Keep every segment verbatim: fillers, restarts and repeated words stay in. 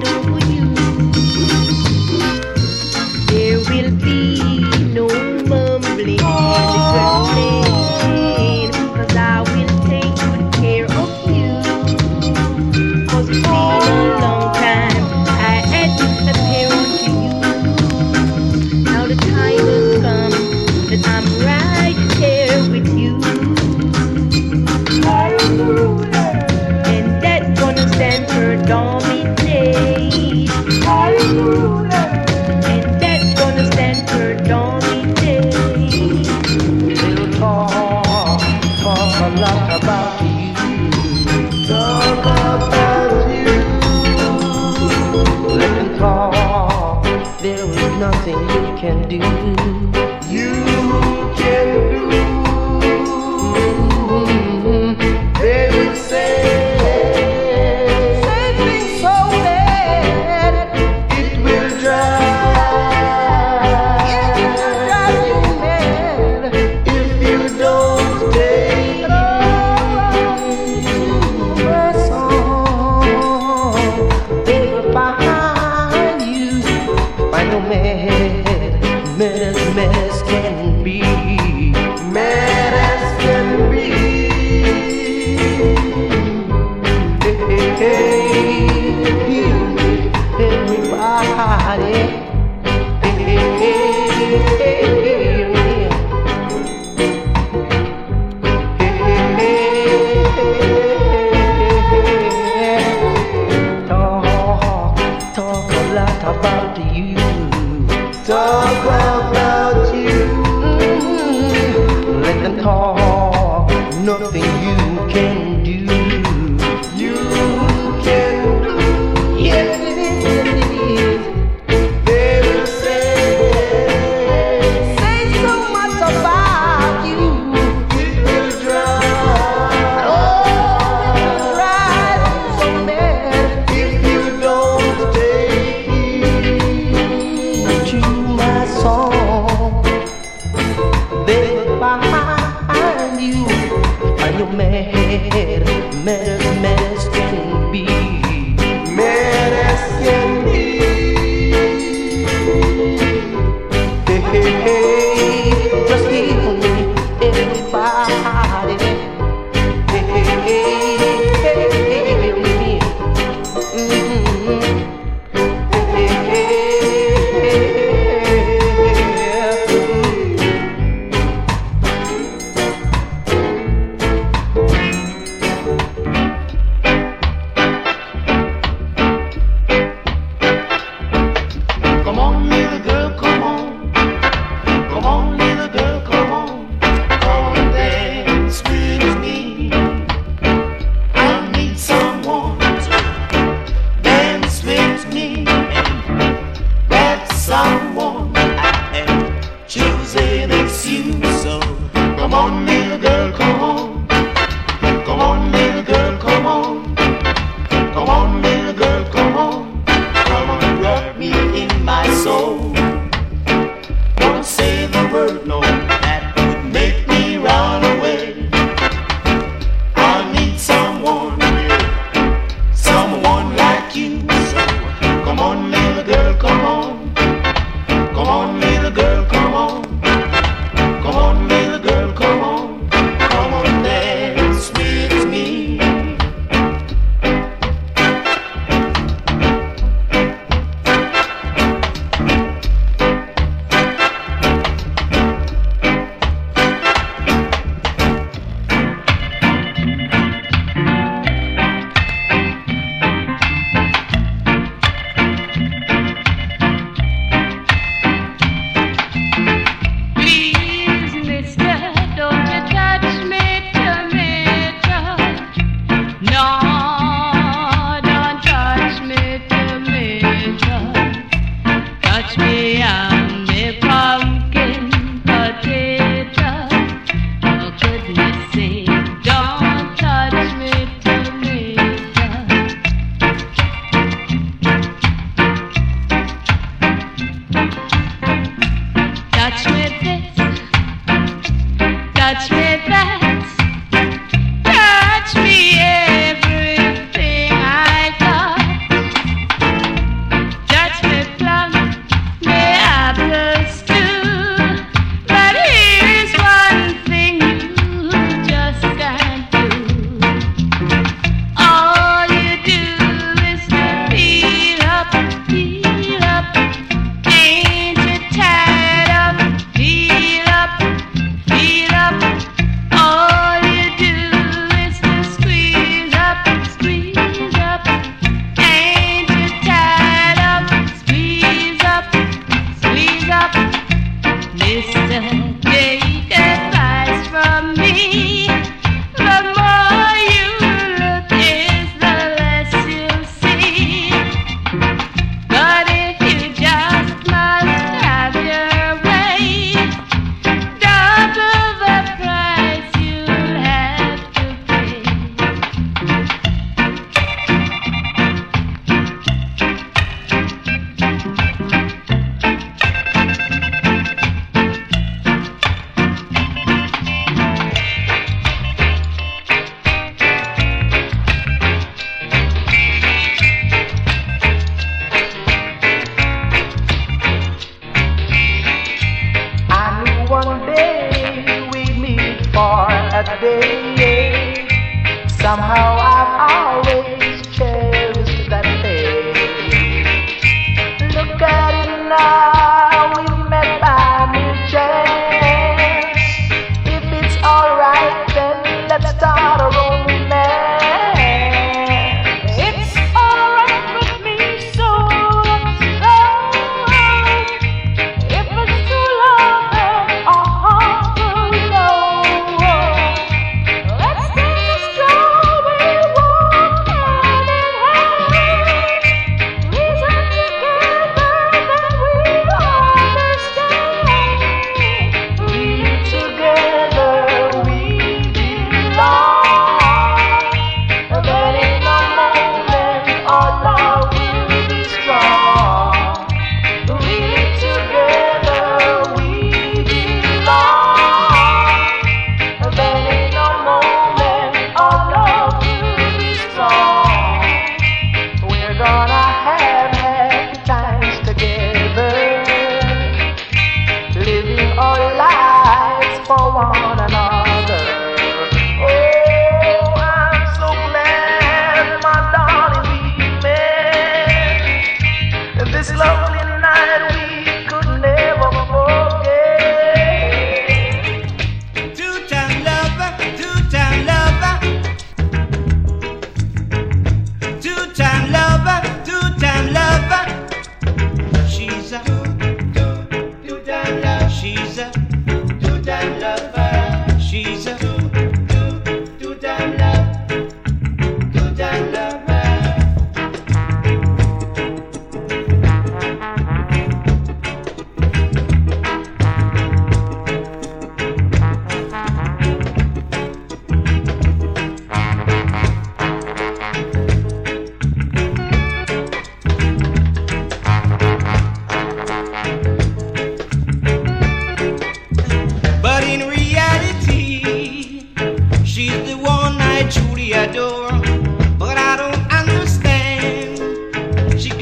cried over you. There will be no mumbling, oh, because I will take good care of you. Cause it's been a long time I had appeared to you. Now the time has come that I'm right here with you. And that's gonna stand for dominate. And that's gonna stand for dominate. We'll talk, talk a lot about you. Talk about you. Let them talk. There is nothing you can do. You can do. Mad as mess can be, mad as can be. Hey, hey, hey, everybody. Hey, hey, hey, hey. Talk about you. Mm-hmm. Let them talk. Nothing you can do. You can do. Yes, it is. Yes, it is. They will say, say so much about you. It will drive. Oh, it will drive so mad if you don't stay. They look behind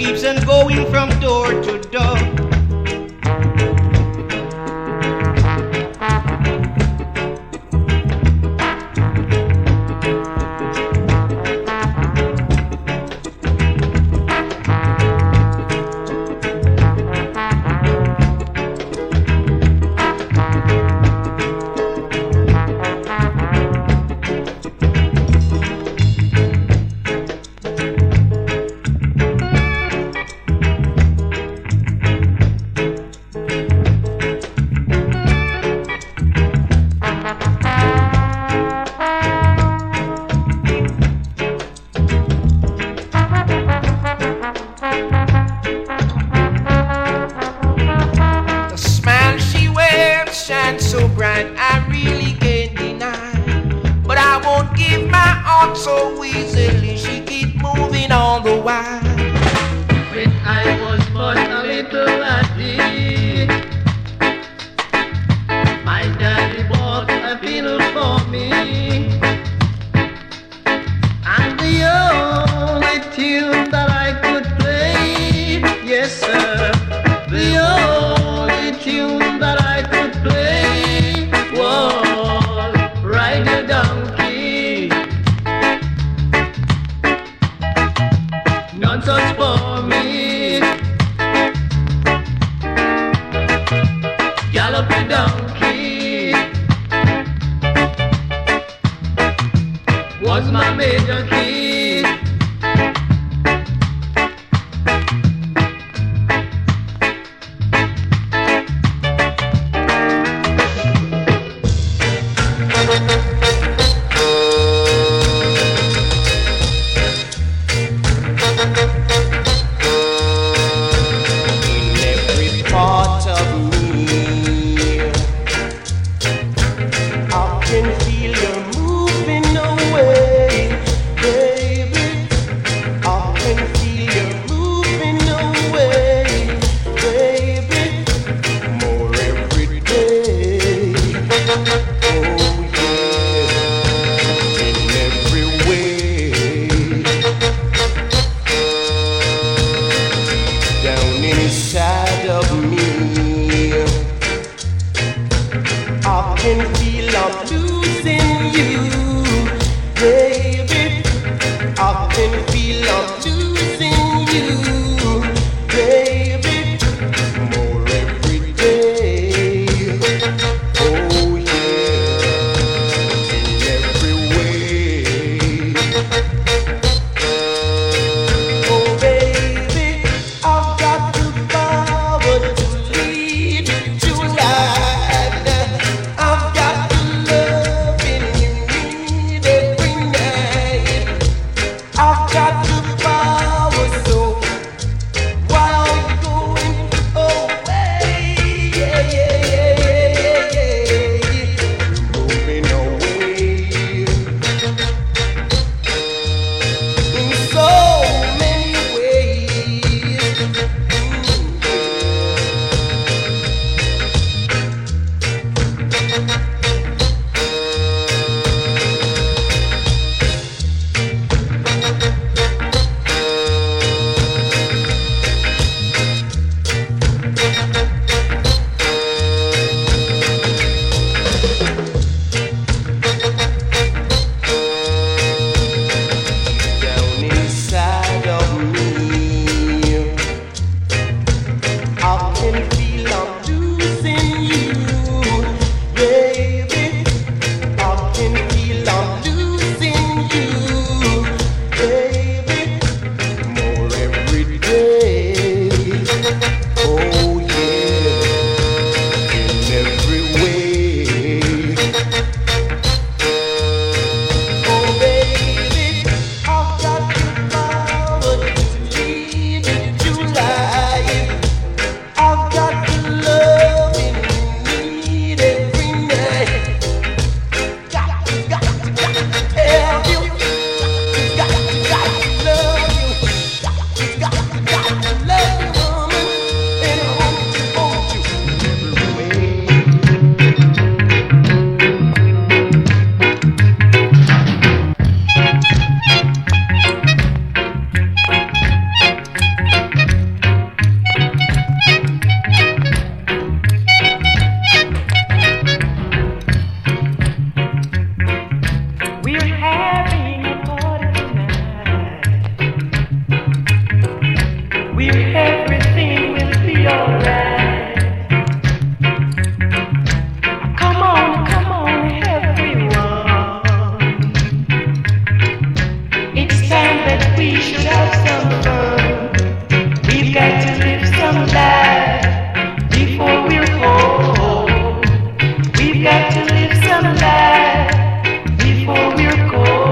keeps on going from door to door. everything will be alright. Come on, come on, everyone. It's time that we should have some fun. We've got to live some life before we're cold. We've got to live some life before we're cold.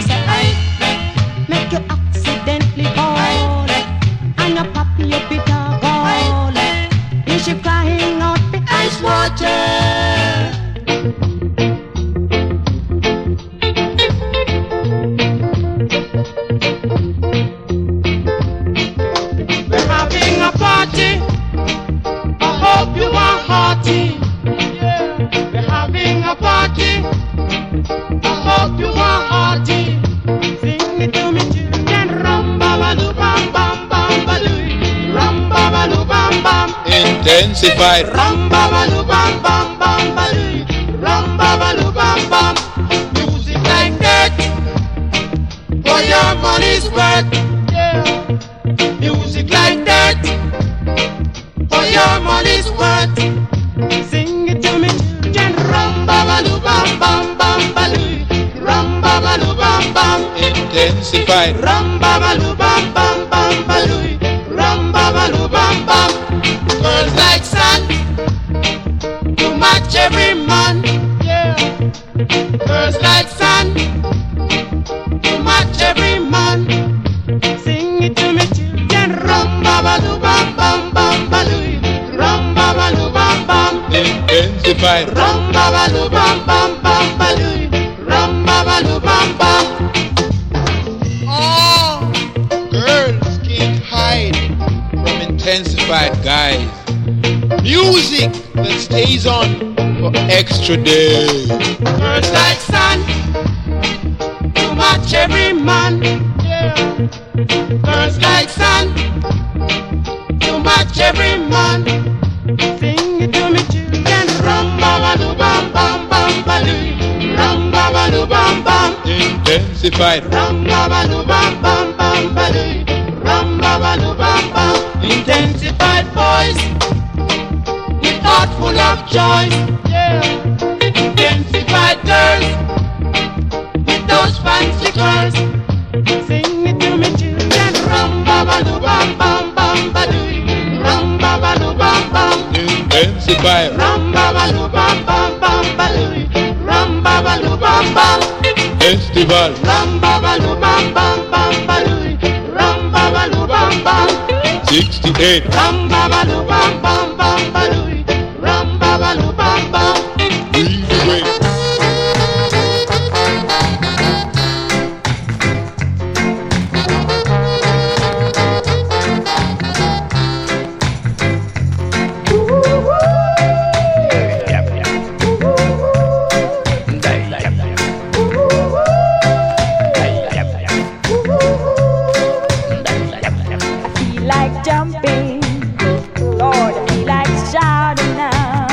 me say, hey, make you accidentally fall, and your pop your bitter ball, you should crying out the ice water. Intensified. Rumbabaloo bam bam bam baloo, rumbabaloo bam bam. Music like that, for your money's worth. Yeah. Music like that, for your money's worth. Sing it to me, children. Rumbabaloo bam bam bam baloo, rumbabaloo bam bam. Intensified. Rumbabaloo bam bam bam baloo, rumbabaloo bam bam. Girls like sun, to match every man. Yeah. Girls like sun, to match every man. Sing it to me, children. Rumbabaloo bam bam bam baloo, rumbabaloo bam bam. Intensify. Rumbabaloo bam bam bam baloo, rumbabaloo bam bam. Oh, girls can't hide from intensified guys. Music that stays on for extra days. Girls like sun, too much every man. Yeah. Girls like sun, too much every man. Sing it to me, children. Rumbabaloo bam bam bam baloo, rumbabaloo bam bam. Intensified. Rumbabaloo bam bam bam baloo, rumbabaloo bam bam. Intensified voice, with heart full of joy. Yeah. Intensified girls, with those fancy girls. Sing it to me, children. Rumbabaloo bam bam bam baloo, rumbabaloo bam bam. Intensified. Rumbabaloo bam bam bam baloo, rumbabaloo bam bam. Festival. Rumbabaloo bam bam bam baloo, rumbabaloo bam bam. Sixty-eight. Rumbabaloo bam bam bam baloo, rumbabaloo bam bam. Breathe the way. Jumping, Lord, he likes shouting now.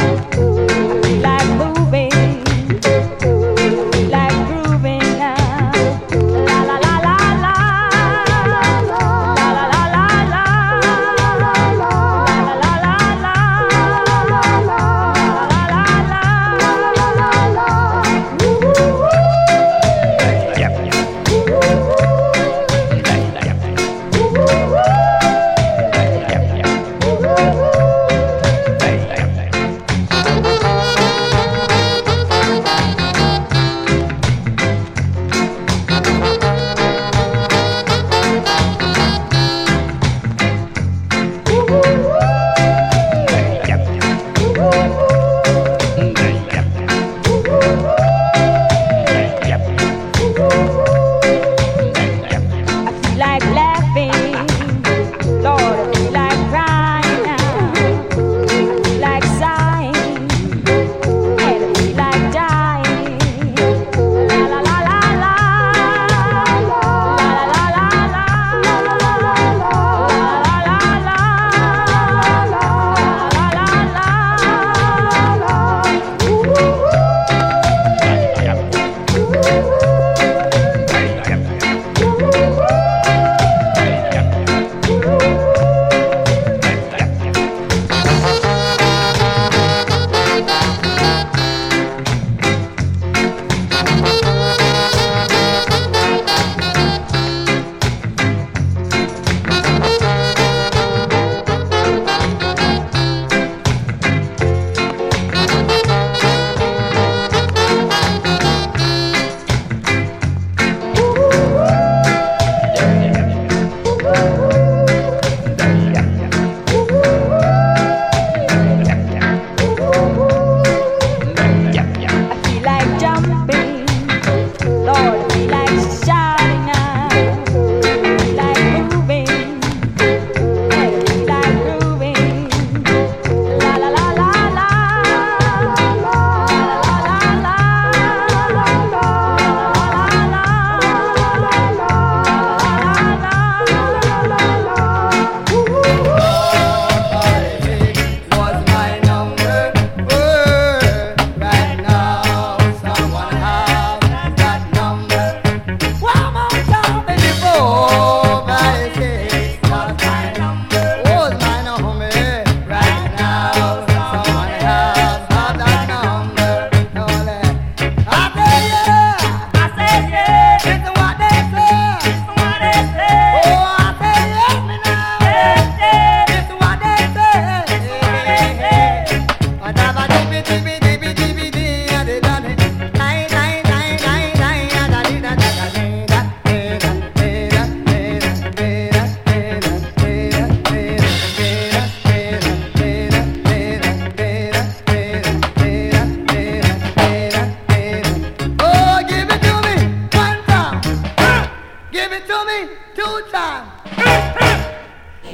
me two times. Give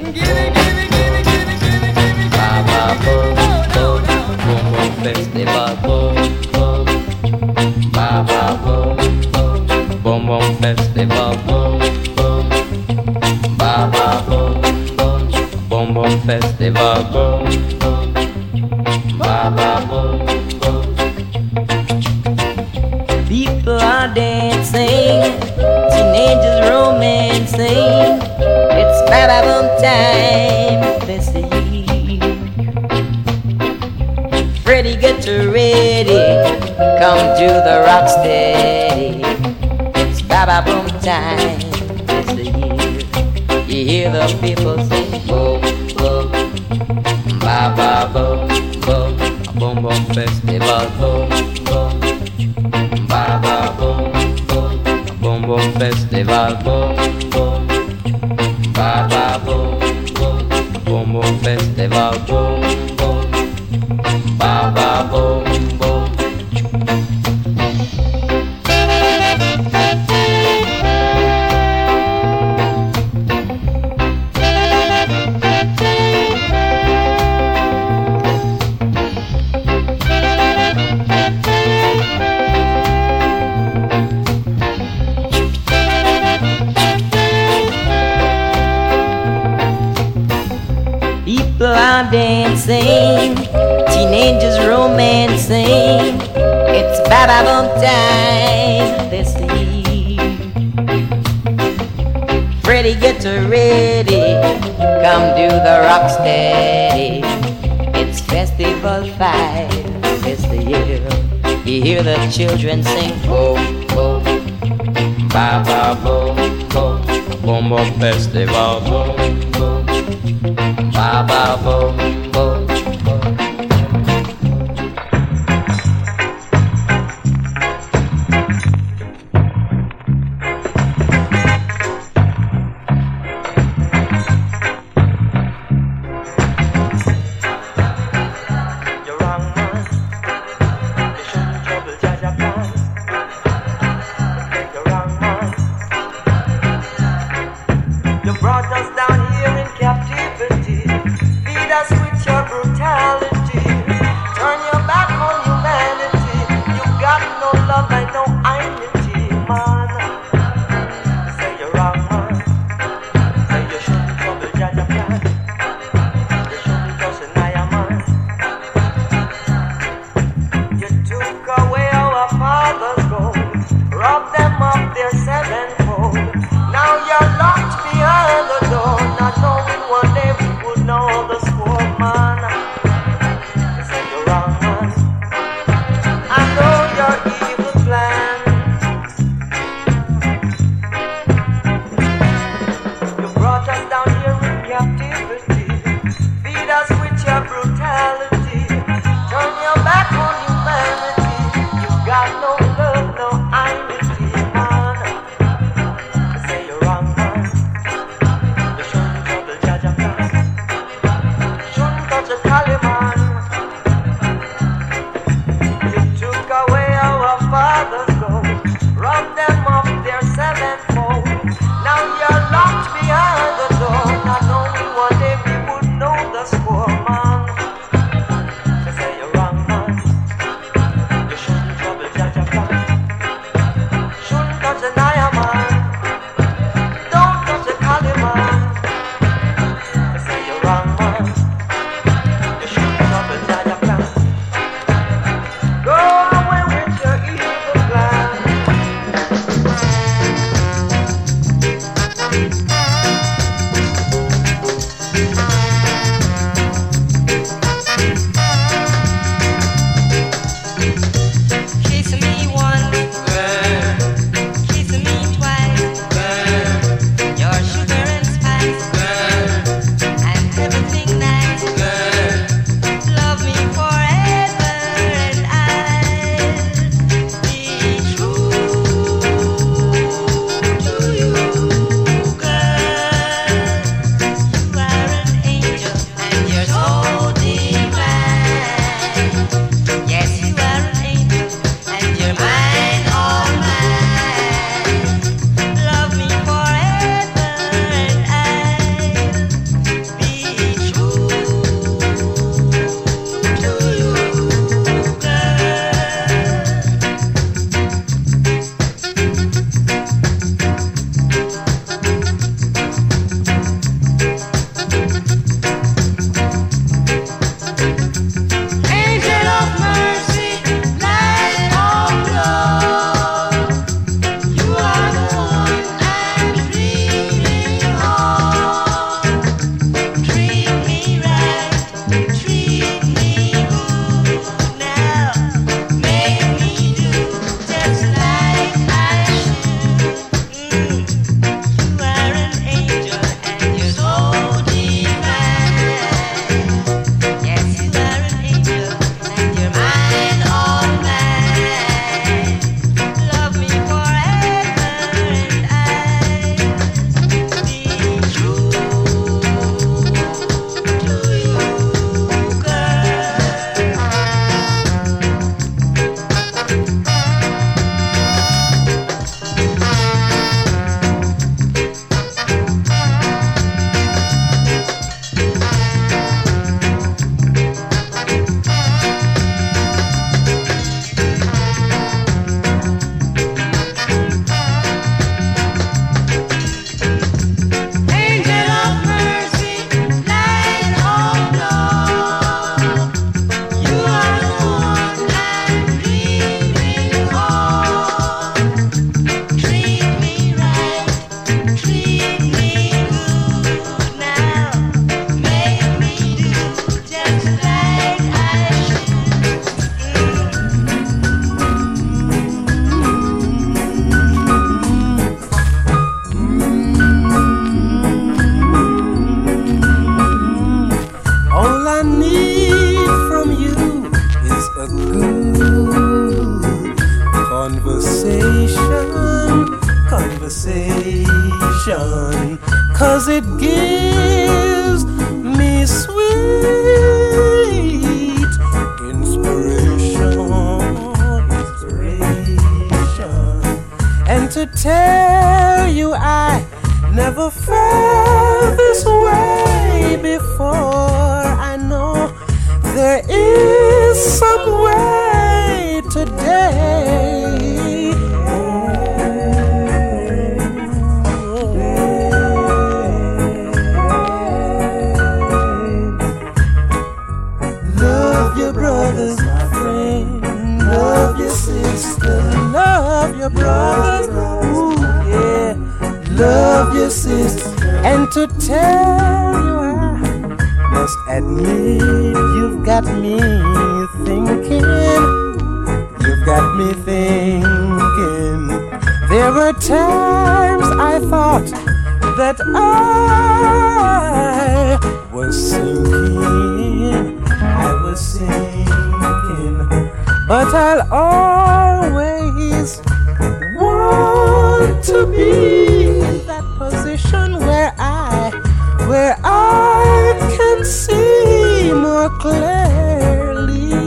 me, give me, give me, give me, give me, give me. Ba ba boom, boom, boom, boom festival, boom, boom. Ba ba boom, boom, boom, boom festival, boom, boom. Ba ba boom, boom, boom, boom festival, boom, boom. Ba ba boom, boom. People are dancing. Teenagers romancing, it's bababum time this year. Freddy, get you ready, come to the rock steady. It's bababum time this year. You hear the people say boom boom, bababum boom, boom boom festival boom boom, bababum. Boom boom festival, boom boom, ba ba boom boom, boom boom festival, boom boom, ba ba boom boom. Dancing, teenagers romancing, it's bababum time this year. Freddy, get ready, come do the rock steady. It's festival five this year. You hear the children sing boom boom, bababum boom, boom boom festival boom boom. Ba ba boom boom. You're wrong, man. conversation, 'cause it gives me sweet inspiration, inspiration. And to tell you I never felt this way before, I know there is some way today. Love your brothers, ooh, yeah. Love your sister, and to tell you I must admit you've got me thinking, you've got me thinking. There were times I thought that I was sinking, I was sinking, but I'll always want to be in that position where I, where I can see more clearly,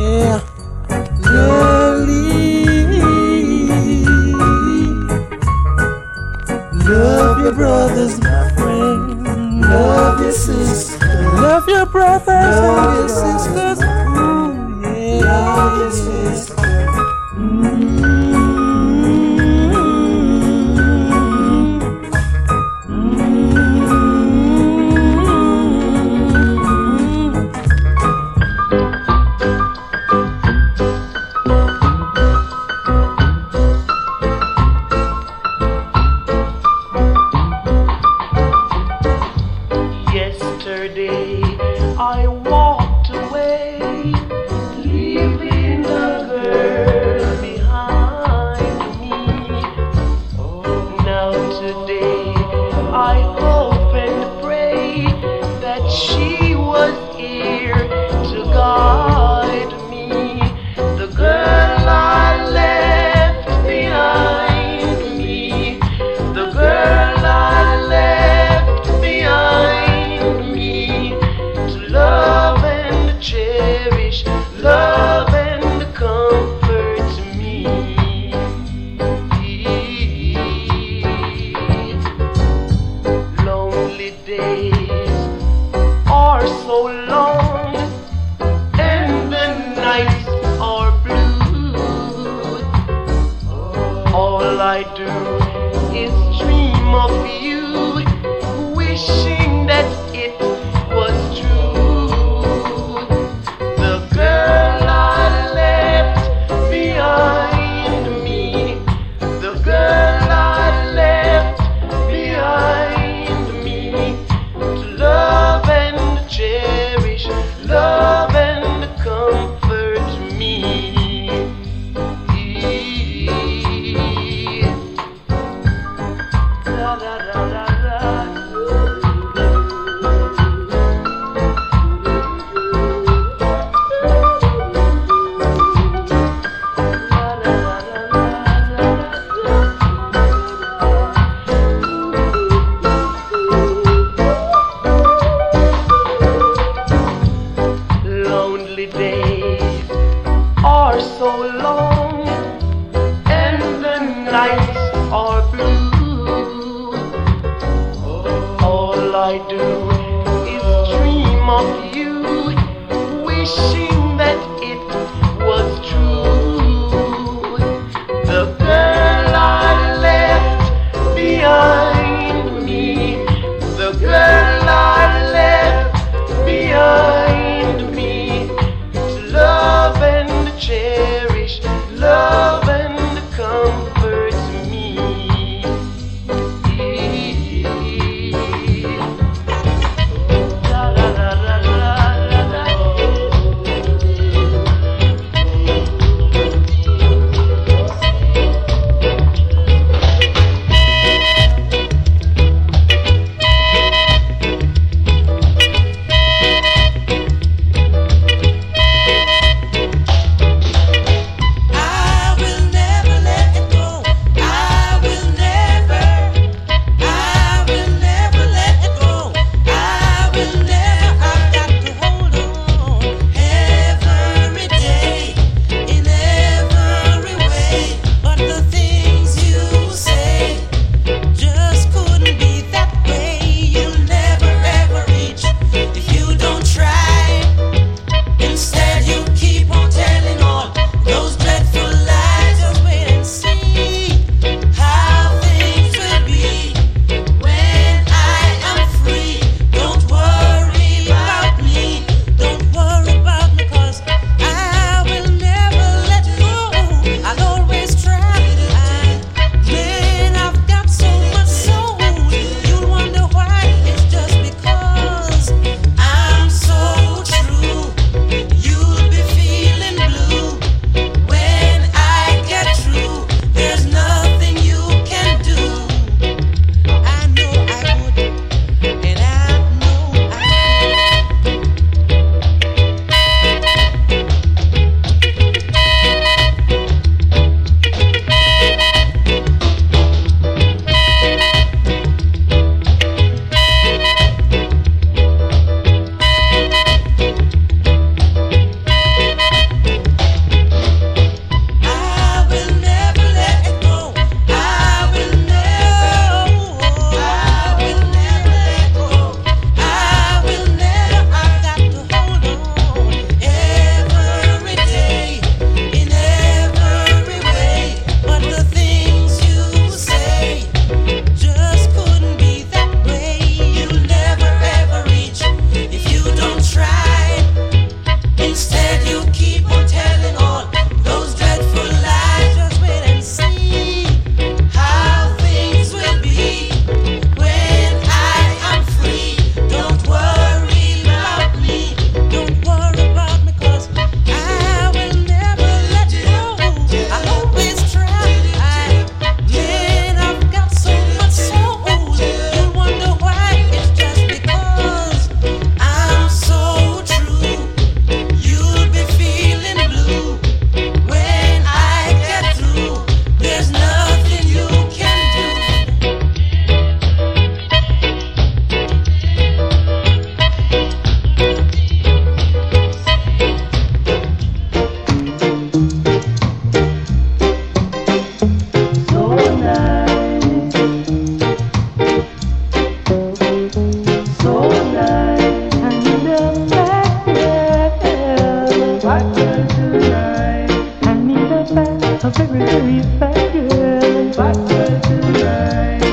yeah, clearly. Love your brothers, my friend. Love your sisters. Love your brothers, love your sisters.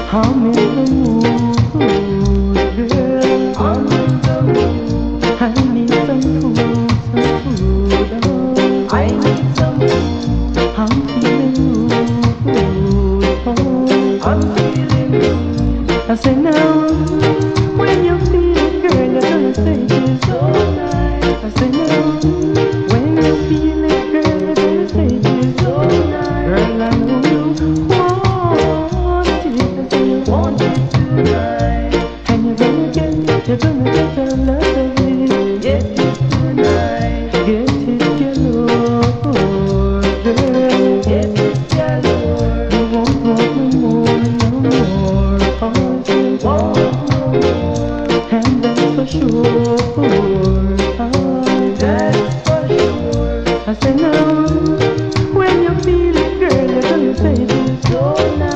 I'm in the mood, yeah. I'm in the mood. I need some food, some food. Oh. I need some food. I'm feeling good, oh. I'm feeling good. I say now, when you feel it, girl, you're gonna say it's so nice. I say now, when you feel it, girl, you're gonna say it's so nice. Girl, I know you want it. I say you want it tonight. And you're gonna get it, you're gonna get your love, baby. Get it tonight. Get it, your Lord, girl. Get it, your Lord. You won't want no more, no more. Oh, you want no more. And that's for sure.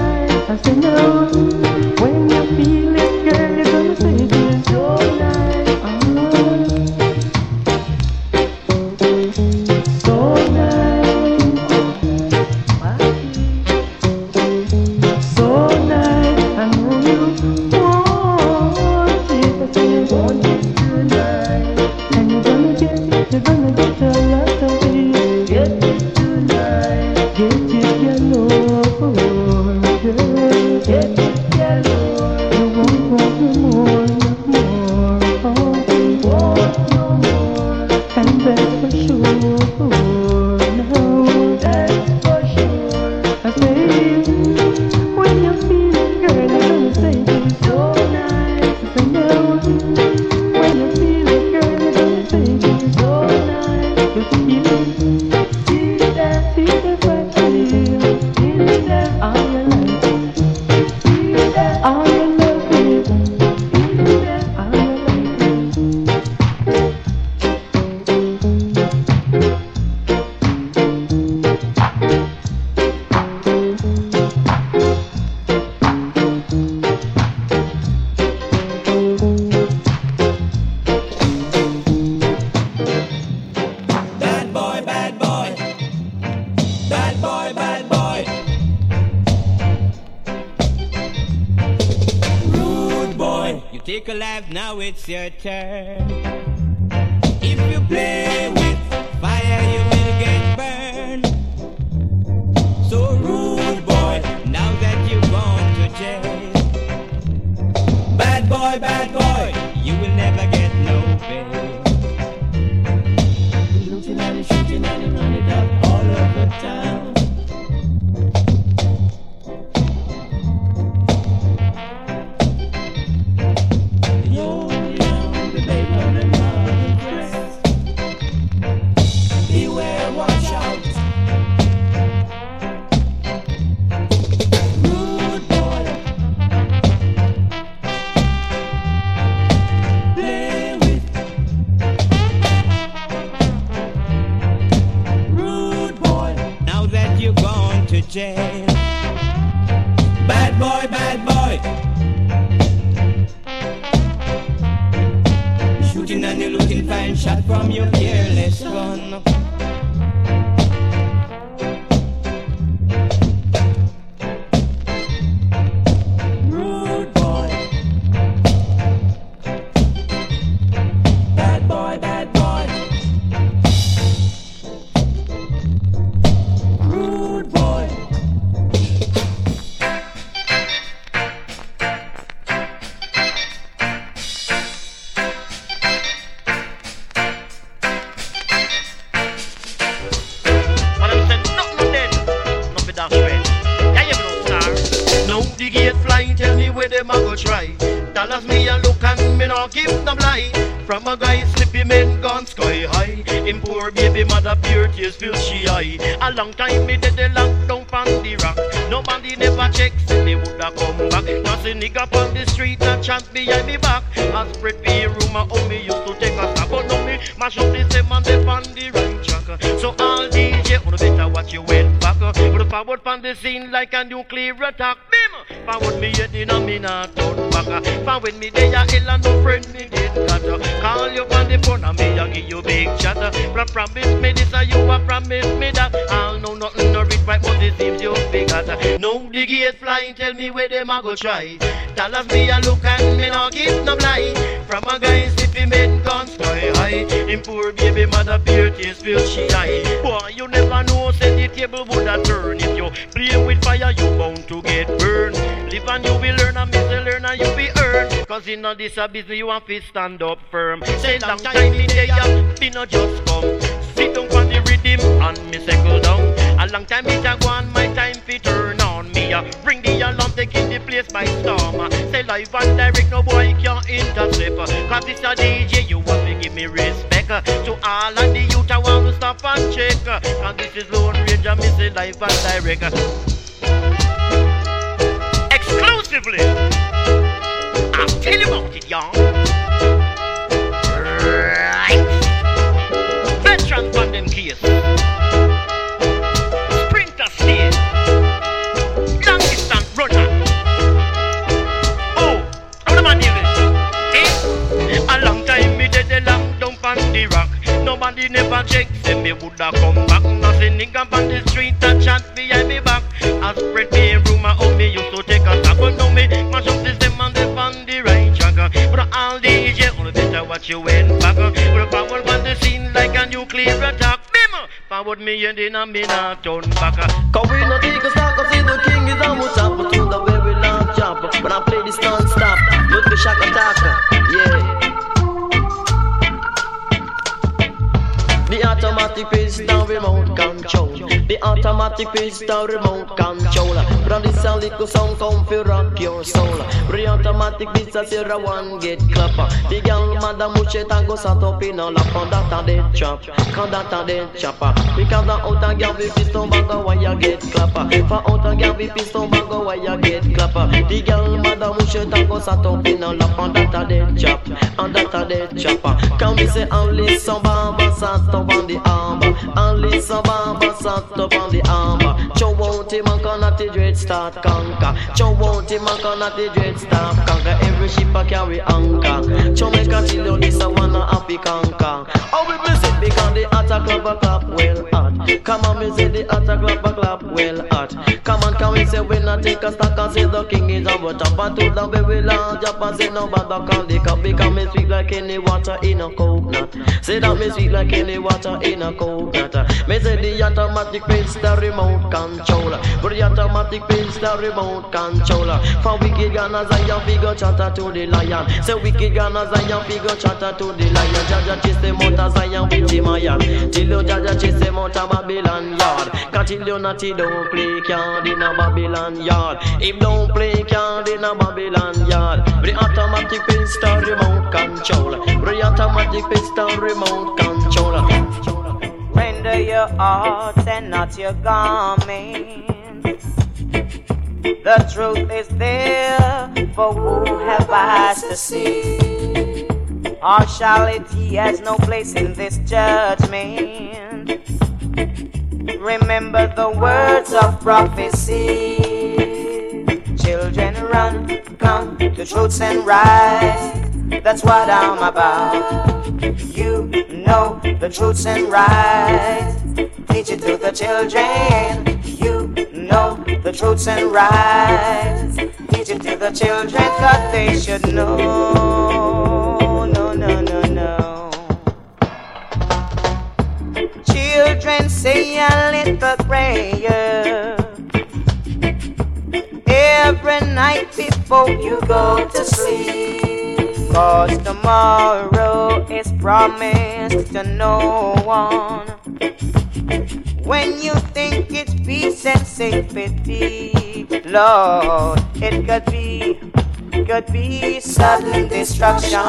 Oh, that's for sure. I say now, when you feel it, girl, you're gonna say it's so nice. I say now, when you feel it, girl, you're gonna say it's so nice. Oh, so nice. So nice. I know you want it. I say you want it tonight. And you're gonna get it, you're gonna get your love, baby. Get it tonight. Get it, your Lord, girl. Get it, your Lord. You won't want no more, no more. Oh, you want no more. And that's for sure. No, that's for sure. I say, when you feel it, girl, you're gonna say it's so nice. I say no, when you feel it, girl, you're gonna say it's so nice. You feel it, feel that, feel that what you feel, feel that all your life, feel that all your love, baby. Feel that all your life, baby. Take a life, now it's your turn. If you play with fire, you will get burned. So rude boy, now that you want to jail. Bad boy, bad boy, you will never get no bail. Looking at it, shooting at it, running it up all over town. Jail. Bad boy, bad boy. Shooting and you're looking fine, shot from your careless gun. Rude boy. Bad boy, bad boy. Rude boy. Dollars me a look and me no give them lie. From a guy slippy men gone sky high. Him poor baby mother pure tears fill she eye. A long time me dead a lock down pon the rock. Nobody never checks if they woulda come back. Now see nigga pon the street a chant behind me back. I spread me rumor how me used to take a stop. But now me mash up the same and they pon the right track. So all D J, you better watch your head back. Put forward pon the scene like a nuclear attack. Bim! For when me head inna me not turn back. For when me dey a ill and no friend me did cut. Call you on the phone and me a give you big chat. But promise me this and you a promise me that. I'll know nothing no reach right, but it seems you forgot. Now the gate flying, tell me where them a go try. Dollars me a look and me no give no blind. From a guy's sniffy men gone sky high. Him poor baby mother bear tears feel she high. Boy, you never know, said the table would a turn. If you play with fire, you bound to get burned. Live and you will learn, and miss you learn, and you will earn. Cause in all this business, you have to stand up firm. Say long time in there, you be not just come. Sit down for the rhythm, and me settle down. A long time it a go on, my time fi turn on me. Bring the alarm, taking the place by storm. Say live and direct, no boy can't intercept. Cause this a D J, you want to give me respect. To all of the youth, I want to stop and check. Cause this is Lone Ranger, me say live and direct. Exclusively, I'll tell you about it, y'all. Right. Veteran from them kids. Sprinter stay. Long distance runner. Oh, how the man do this? Eh? A long time me did a long dump on the rock. Nobody never checked, say me woulda come back. Nothing nigga on the street a chant behind me back. I spread me rumor of me used to take a tap, but now me mash up the stem and the on the right track. But all D J only better watch you went back. But power on the scene like a nuclear attack. Bim! Forward me and then I'm in a turn back. Cause we no take a stock, cause see the king is on what's up. To the very long job, but I play this non-stop. Look the shock attacker, yeah. The automatic pistol remote control. The automatic pistol remote control. From this a little song come fi rock your soul. The automatic pistol zero one get clapper. The gang mother muchet and go sat up in a lap. That a dead chop, cause that a dead chopper. Because the outer gang with pistol banger why you get clapper. For outer gang with pistol banger why you get clapper. The gang mother muchet and go sat up in a lap. That a dead chop, and that a dead chopper. Can we say only some bamba sat up on the arm, and listen bamba sat up on the arm. Chow won't him and connect the dread start conquer. Chow won't him and connect the dread start conquer. Every ship I carry anchor. Chow make a chill on this a one a happy conquer. Oh, we miss it because the attack club a clap well hot. Come on, we say the attack club a clap well hot. Come on, can we say we not take a stack and say the king is our top and to the very large up and say no bother call the cup because me sweet like any water in a coconut. Say that me sweet like any water in a coconut. Me say the automatic pistol remote controller. The automatic pistol remote controller. For wicked gunners and young figure chatter to the lion. Say wicked gunners and young figure chatter to the lion. Jaja chase them out as Zion with the Mayan. Till you Jaja chase them out of Babylon yard. Cause till you natty don't play card in a Babylon yard. If don't play card in a Babylon yard. The automatic pistol remote controller. The automatic pistol remote controller. Render your arts and not your garments. The truth is there, for who have eyes to see? Partiality has no place in this judgment. Remember the words of prophecy. Children run, come to truths and rights. That's what I'm about. You know the truths and rights. Teach it to the children. You know the truths and rights. Teach it to the children, cause they should know. No, no, no, no. Children say a little prayer every night before you go to sleep. Cause tomorrow is promised to no one. When you think it's peace and safety, Lord, it could be, could be sudden destruction.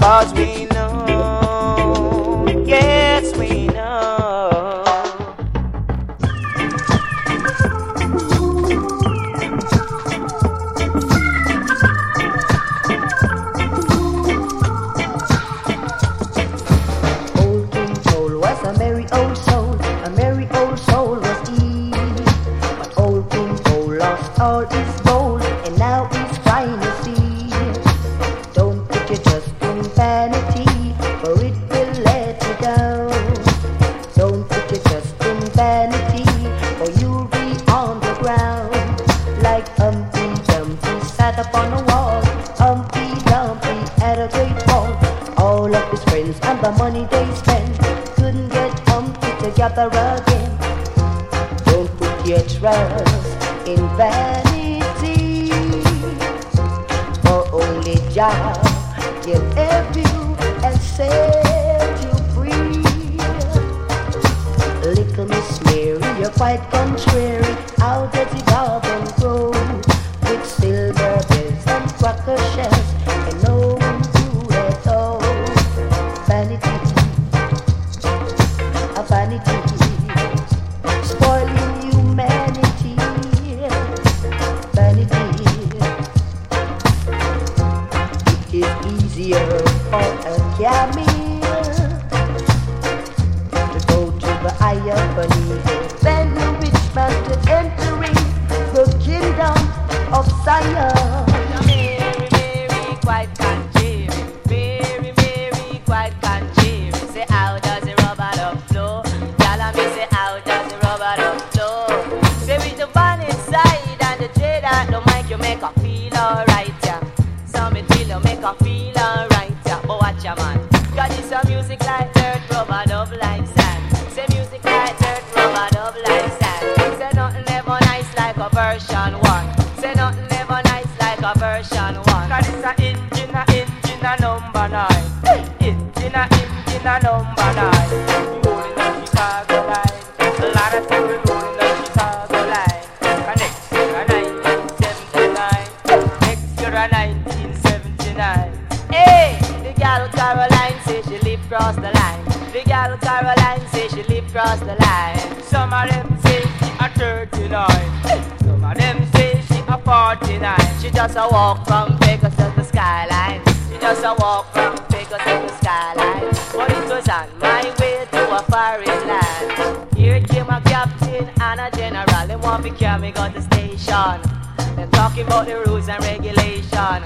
Cause we know, yes we know. Old soul, a merry old soul was he, but old King Olaf all its gold, and now it's finally. Don't put your trust in vanity, for it will let you down. Don't put your trust in vanity, for you'll be on the ground. Like Humpty Dumpty sat upon a wall, Humpty Dumpty had a great fall. All of his friends and the money they spent couldn't get Humpty together again. Don't put your trust in vanity, for only Jah can help you and set you free. Little Miss Mary, you're quite contrary. How does it garden grow with silver bells and cracker shells and no one do at all? Vanity, a vanity, spoiling humanity. Easier for a camel to go to the eye of an eagle than a rich man to entering the kingdom of Zion. Mary, Mary, quite contrary. Mary, Mary, quite contrary. Say, how does the rubber duck flow? Tell me, say, how does the rubber duck flow? Say, with the van inside and the trade that don't make you make a feel alright, yeah. Some it feel don't make a feel. Version one, say nothing never nice like a version one. Cause it's a engine, a engine, a number nine. Hey. Engine, a engine, a number nine. We rolling up Chicago line. A lot of people rolling up Chicago line. And next year a nineteen seventy-nine. Next year a nineteen seventy-nine. Hey, the girl Caroline say she live cross the line. The girl Caroline say she live cross the line. Some of them say she a thirty-nine. Them say she a forty-nine. She just a walk from Vegas to the skyline. She just a walk from Vegas to the skyline. But it was on my way to a foreign land. Here came a captain and a general. They want me carry me got the station. They're talking about the rules and regulation.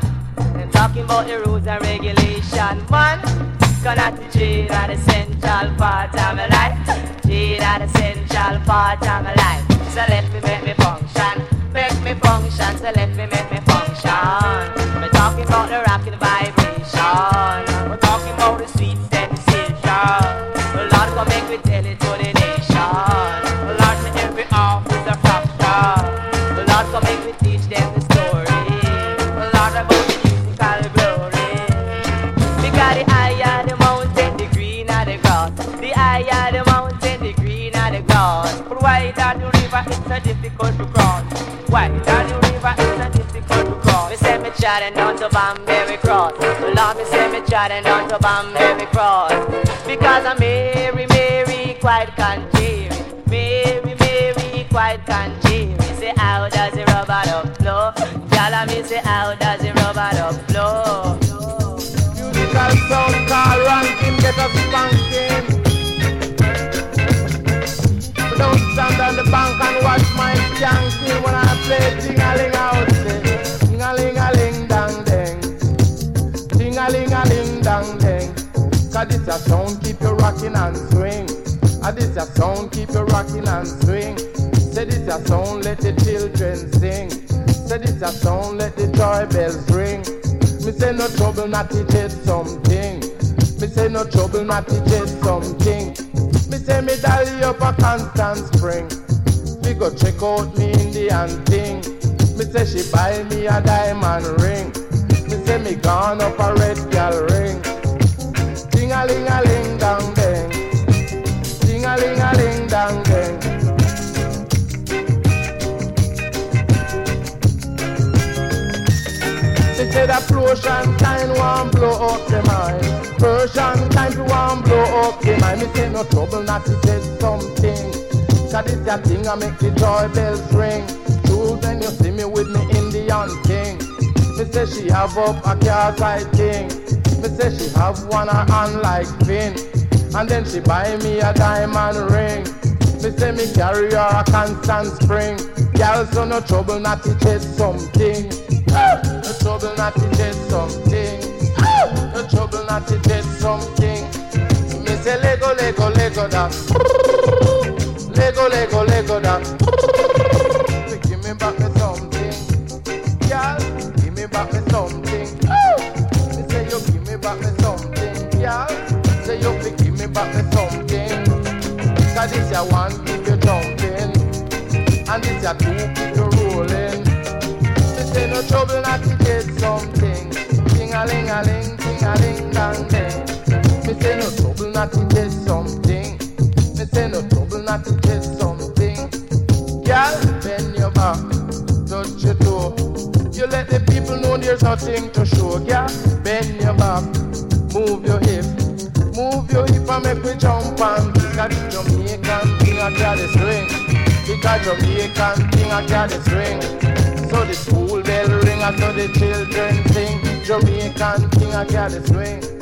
They're talking about the rules and regulation. Man, gonna teach you that the central part of my life. Teach that the central part of my life. So let me make me function, make me function, so let me make me function. We're talking about the rock and vibration. We're talking about the sweet sensation. Well, Lord, come make me tell it to the nation. Well, Lord, to every office a fraction. Well, Lord, come make me teach them the story. Well, Lord, about the musical glory. Because the higher the mountain, the greener the grass. The higher the mountain, the greener the grass. But why that you? It's so difficult to cross. Why? Down the river, it's so difficult to cross. Me say me trying not to bomb Mary Cross. Lord, me say me trying not to bomb Mary Cross. Because I'm Mary, Mary, quite contrary. Mary, Mary, quite contrary. Say how does the rubber duck flow? Tell me, say how does the rubber duck flow? Musical sound, Carl Rankin, get up spanking. Don't stand on the bank and watch my skanking when I play ting-a-ling out there. Ting-a-ling-a-ling-dang-dang. Ting-a-ling-a-ling-dang-dang. Cause this a sound keep you rocking and swing. Ah, this a sound keep you rocking and swing. Say this a sound let the children sing. Say this a sound let the joy bells ring. Me say no trouble not to get something. Me say no trouble not to get something. Me say me dolly up a constant spring. Me go check out me Indian thing. Me say she buy me a diamond ring. Me say me gone up a red girl ring. Ting-a-ling-a-ling dang dang. Ting-a-ling-a-ling dang dang. Me say that Persian time won't blow up the mind. Persian time to one blow up the mind. Me say no trouble not to get something. Cause it's a thing I make the joy bells ring. Children you see me with me Indian king. Me say she have up a car like king. Me say she have one her hand like pin. And then she buy me a diamond ring. me say me carry her a constant spring. Girls so no trouble not to chase something. Oh, no trouble not to chase something. Oh, no trouble not to chase something. Me say Lego, Lego, Lego da. Lego, Lego, Lego da. So give me back me something. Girl, give me back me something. Oh, me say you give me back me something. Girl, say you fi give me back me something. Cause this ya one keep you jumping, and this ya two keep you rolling. Me say no trouble not to get something. Ting-a-ling-a-ling, ting-a-ling-dang-dang. Me say no trouble not to get something. Me say no trouble not to get something. Girl, bend your back, touch your toe. You let the people know there's nothing to show. Girl, bend your back, move your hip. Move your hip and make me jump and pick up the Jamaican thing and carry the string. Pick up Jamaican thing and carry the string. So the school bell ring and so the children sing. Jamaican thing and carry the string.